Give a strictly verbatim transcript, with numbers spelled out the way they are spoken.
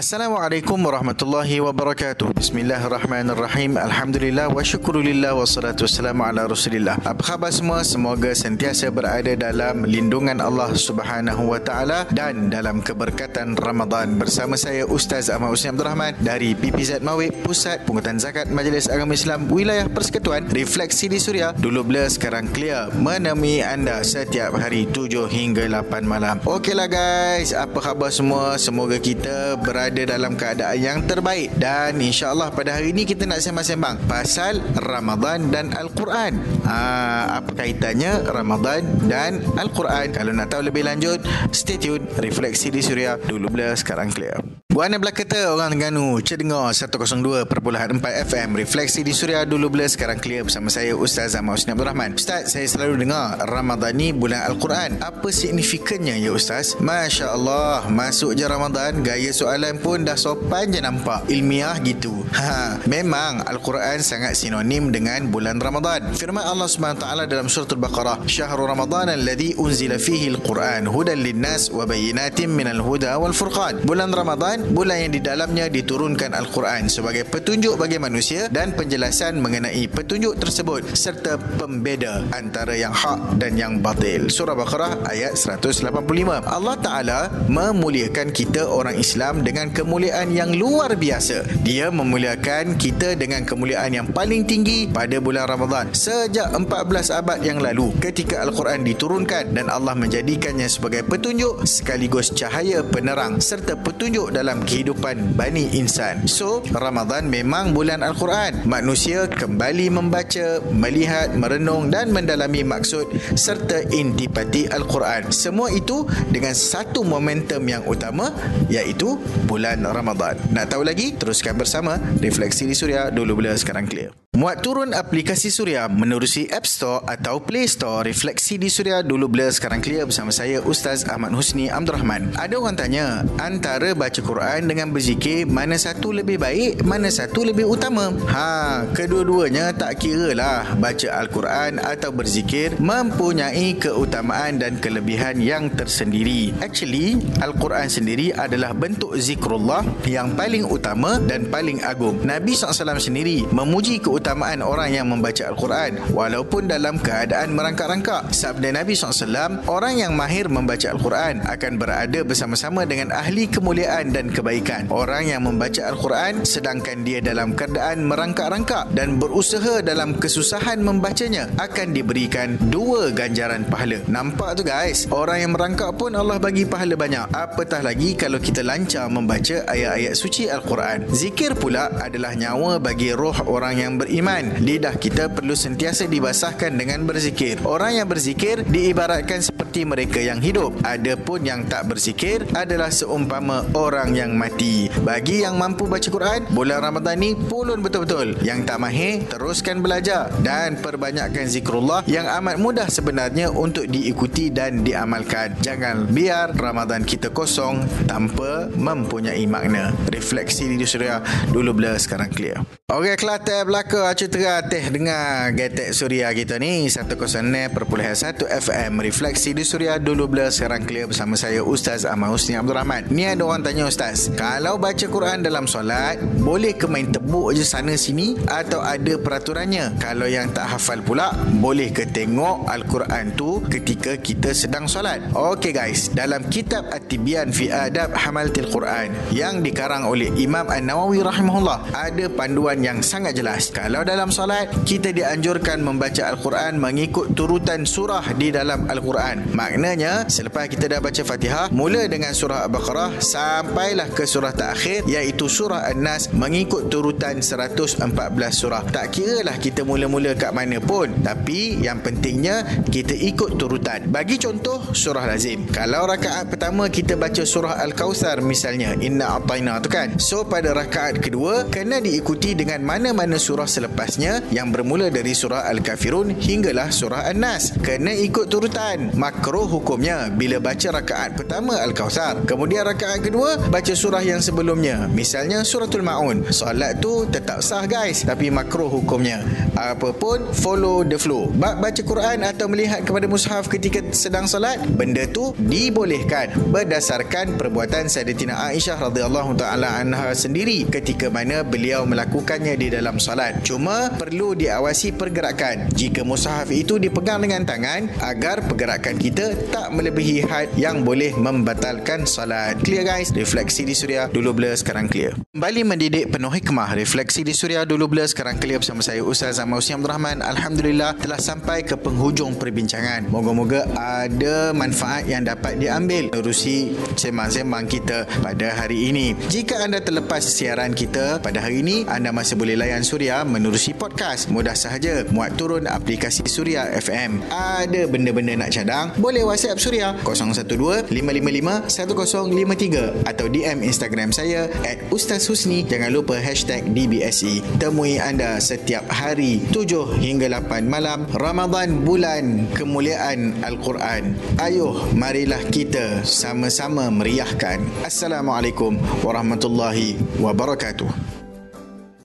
Assalamualaikum warahmatullahi wabarakatuh. Bismillahirrahmanirrahim. Alhamdulillah wa syukurillah wa salatu wassalamu ala rasulillah. Apa khabar semua? Semoga sentiasa berada dalam lindungan Allah Subhanahu wa ta'ala dan dalam keberkatan Ramadan. Bersama saya Ustaz Ahmad Usman Abdul Rahman dari P P Z Mawik Pusat Pungutan Zakat Majlis Agama Islam Wilayah Persekutuan. Refleksi di Suria, dulu blur sekarang clear, menemui anda setiap hari tujuh hingga lapan malam. Okeylah guys, apa khabar semua? Semoga kita berada ada dalam keadaan yang terbaik. Dan insyaAllah pada hari ini kita nak sembang-sembang pasal Ramadan dan Al-Quran. Aa, Apa kaitannya Ramadan dan Al-Quran? Kalau nak tahu lebih lanjut, stay tune. Refleksi di Suria, dulu blur sekarang clear. Buana Belakata, orang Terengganu, Cedengar seratus dua perpuluhan empat F M. Refleksi di Suria, dulu blur sekarang clear. Bersama saya Ustaz Ahmad Usman Abdul Rahman. Ustaz, saya selalu dengar Ramadan ni bulan Al-Quran. Apa signifikannya ya Ustaz? Masya Allah, masuk je Ramadan, gaya soalan pun dah sopan je nampak, ilmiah gitu. Ha, memang Al-Quran sangat sinonim dengan bulan Ramadan. Firman Allah subhanahu wa taala dalam Surah Al-Baqarah, Syahrul Ramadhan Al-ladhi unzila fihi Al-Quran hudan linnas wa bayinatim minal huda wal furqan. Bulan Ramadan, bulan yang di dalamnya diturunkan Al-Quran sebagai petunjuk bagi manusia dan penjelasan mengenai petunjuk tersebut serta pembeda antara yang hak dan yang batil. Surah Al-Baqarah ayat seratus lapan puluh lima. Allah Ta'ala memuliakan kita orang Islam dengan kemuliaan yang luar biasa. Dia memuliakan kita dengan kemuliaan yang paling tinggi pada bulan Ramadan. Sejak empat belas abad yang lalu ketika Al-Quran diturunkan dan Allah menjadikannya sebagai petunjuk sekaligus cahaya penerang serta petunjuk dalam kehidupan Bani Insan. So, Ramadan memang bulan Al-Quran. Manusia kembali membaca, melihat, merenung dan mendalami maksud serta intipati Al-Quran. Semua itu dengan satu momentum yang utama, iaitu bulan Ramadan. Nak tahu lagi? Teruskan bersama Refleksi di Suria, dulu blur sekarang clear. Muat turun aplikasi Suria menerusi App Store atau Play Store. Refleksi di Suria, dulu blur sekarang clear. Bersama saya Ustaz Ahmad Husni Abdul Rahman. Ada orang tanya, antara baca Quran dengan berzikir, mana satu lebih baik, mana satu lebih utama? Ha, kedua-duanya tak kira lah. Baca Al-Quran atau berzikir mempunyai keutamaan dan kelebihan yang tersendiri. Actually, Al-Quran sendiri adalah bentuk zikrullah yang paling utama dan paling agung. Nabi sallallahu alaihi wasallam sendiri memuji keutamaan orang yang membaca Al-Quran walaupun dalam keadaan merangkak-rangkak. Sabda Nabi sallallahu alaihi wasallam, orang yang mahir membaca Al-Quran akan berada bersama-sama dengan ahli kemuliaan dan kebaikan. Orang yang membaca Al-Quran sedangkan dia dalam keadaan merangkak-rangkak dan berusaha dalam kesusahan membacanya akan diberikan dua ganjaran pahala. Nampak tu guys, orang yang merangkak pun Allah bagi pahala banyak. Apatah lagi kalau kita lancar membaca ayat-ayat suci Al-Quran. Zikir pula adalah nyawa bagi roh orang yang beriman. Iman, lidah kita perlu sentiasa dibasahkan dengan berzikir. Orang yang berzikir diibaratkan seperti mereka yang hidup. Adapun yang tak berzikir adalah seumpama orang yang mati. Bagi yang mampu baca Quran, bulan Ramadan ni pulun betul-betul. Yang tak mahir, teruskan belajar dan perbanyakkan zikrullah yang amat mudah sebenarnya untuk diikuti dan diamalkan. Jangan biar Ramadan kita kosong tanpa mempunyai makna. Refleksi di Suria, dulu blur sekarang clear. Orang okay, Kelantan, Melaka, Aceh Tengah, teh dengar Getek Suria kita ni seratus perpuluhan satu F M. Refleksi di Suria, dulu blur sekarang clear. Bersama saya Ustaz Ahmad Husni Abdul Rahman. Ni ada orang tanya, Ustaz, kalau baca Quran dalam solat, boleh ke main tebuk je sana sini atau ada peraturannya? Kalau yang tak hafal pula, boleh ke tengok Al-Quran tu ketika kita sedang solat? Okey guys, dalam kitab At-Tibyan Fi Adab Hamaltil Quran yang dikarang oleh Imam An-Nawawi rahimahullah, ada panduan yang sangat jelas. Kalau dalam solat, kita dianjurkan membaca Al-Quran mengikut turutan surah di dalam Al-Quran. Maknanya, selepas kita dah baca Fatihah, mula dengan surah Al-Baqarah sampailah ke surah terakhir, iaitu surah An-Nas, mengikut turutan seratus empat belas surah. Tak kiralah kita mula-mula kat mana pun, tapi yang pentingnya kita ikut turutan. Bagi contoh, surah lazim. Kalau rakaat pertama kita baca surah Al-Kawthar misalnya, Inna A'tayna tu kan. So pada rakaat kedua, kena diikuti dengan mana-mana surah selepasnya yang bermula dari surah Al-Kafirun hinggalah surah An-Nas. Kena ikut turutan. Makruh hukumnya bila baca rakaat pertama Al-Kawthar, kemudian rakaat kedua baca surah yang sebelumnya, misalnya Suratul Maun. Solat tu tetap sah guys, tapi makruh hukumnya. Apa pun, follow the flow. Bab baca Quran atau melihat kepada mushaf ketika sedang solat, benda tu dibolehkan berdasarkan perbuatan Sayyidatina Aisyah radhiyallahu taala anha sendiri ketika mana beliau melakukannya di dalam solat. Cuma perlu diawasi pergerakan. Jika mushaf itu dipegang dengan tangan, agar pergerakan kita tak melebihi had yang boleh membatalkan solat. Clear guys? Refleksi di Suria, dulu blur sekarang clear. Kembali mendidik penuh hikmah. Refleksi di Suria, dulu blur sekarang clear, bersama saya Ustaz Ahmad Usman Abdul Rahman. Alhamdulillah telah sampai ke penghujung perbincangan. Moga-moga ada manfaat yang dapat diambil terusi sembang-sembang kita pada hari ini. Jika anda terlepas siaran kita pada hari ini, anda masih boleh layan Suria menerusi podcast. Mudah sahaja, muat turun aplikasi Suria F M. Ada benda-benda nak cadang, boleh WhatsApp Suria kosong satu dua lima lima lima satu kosong lima tiga atau D M Instagram saya at Ustaz Husni. Jangan lupa hashtag D B S E. Temui anda setiap hari tujuh hingga lapan malam. Ramadan bulan kemuliaan Al-Quran. Ayuh, marilah kita sama-sama meriahkan. Assalamualaikum warahmatullahi wabarakatuh.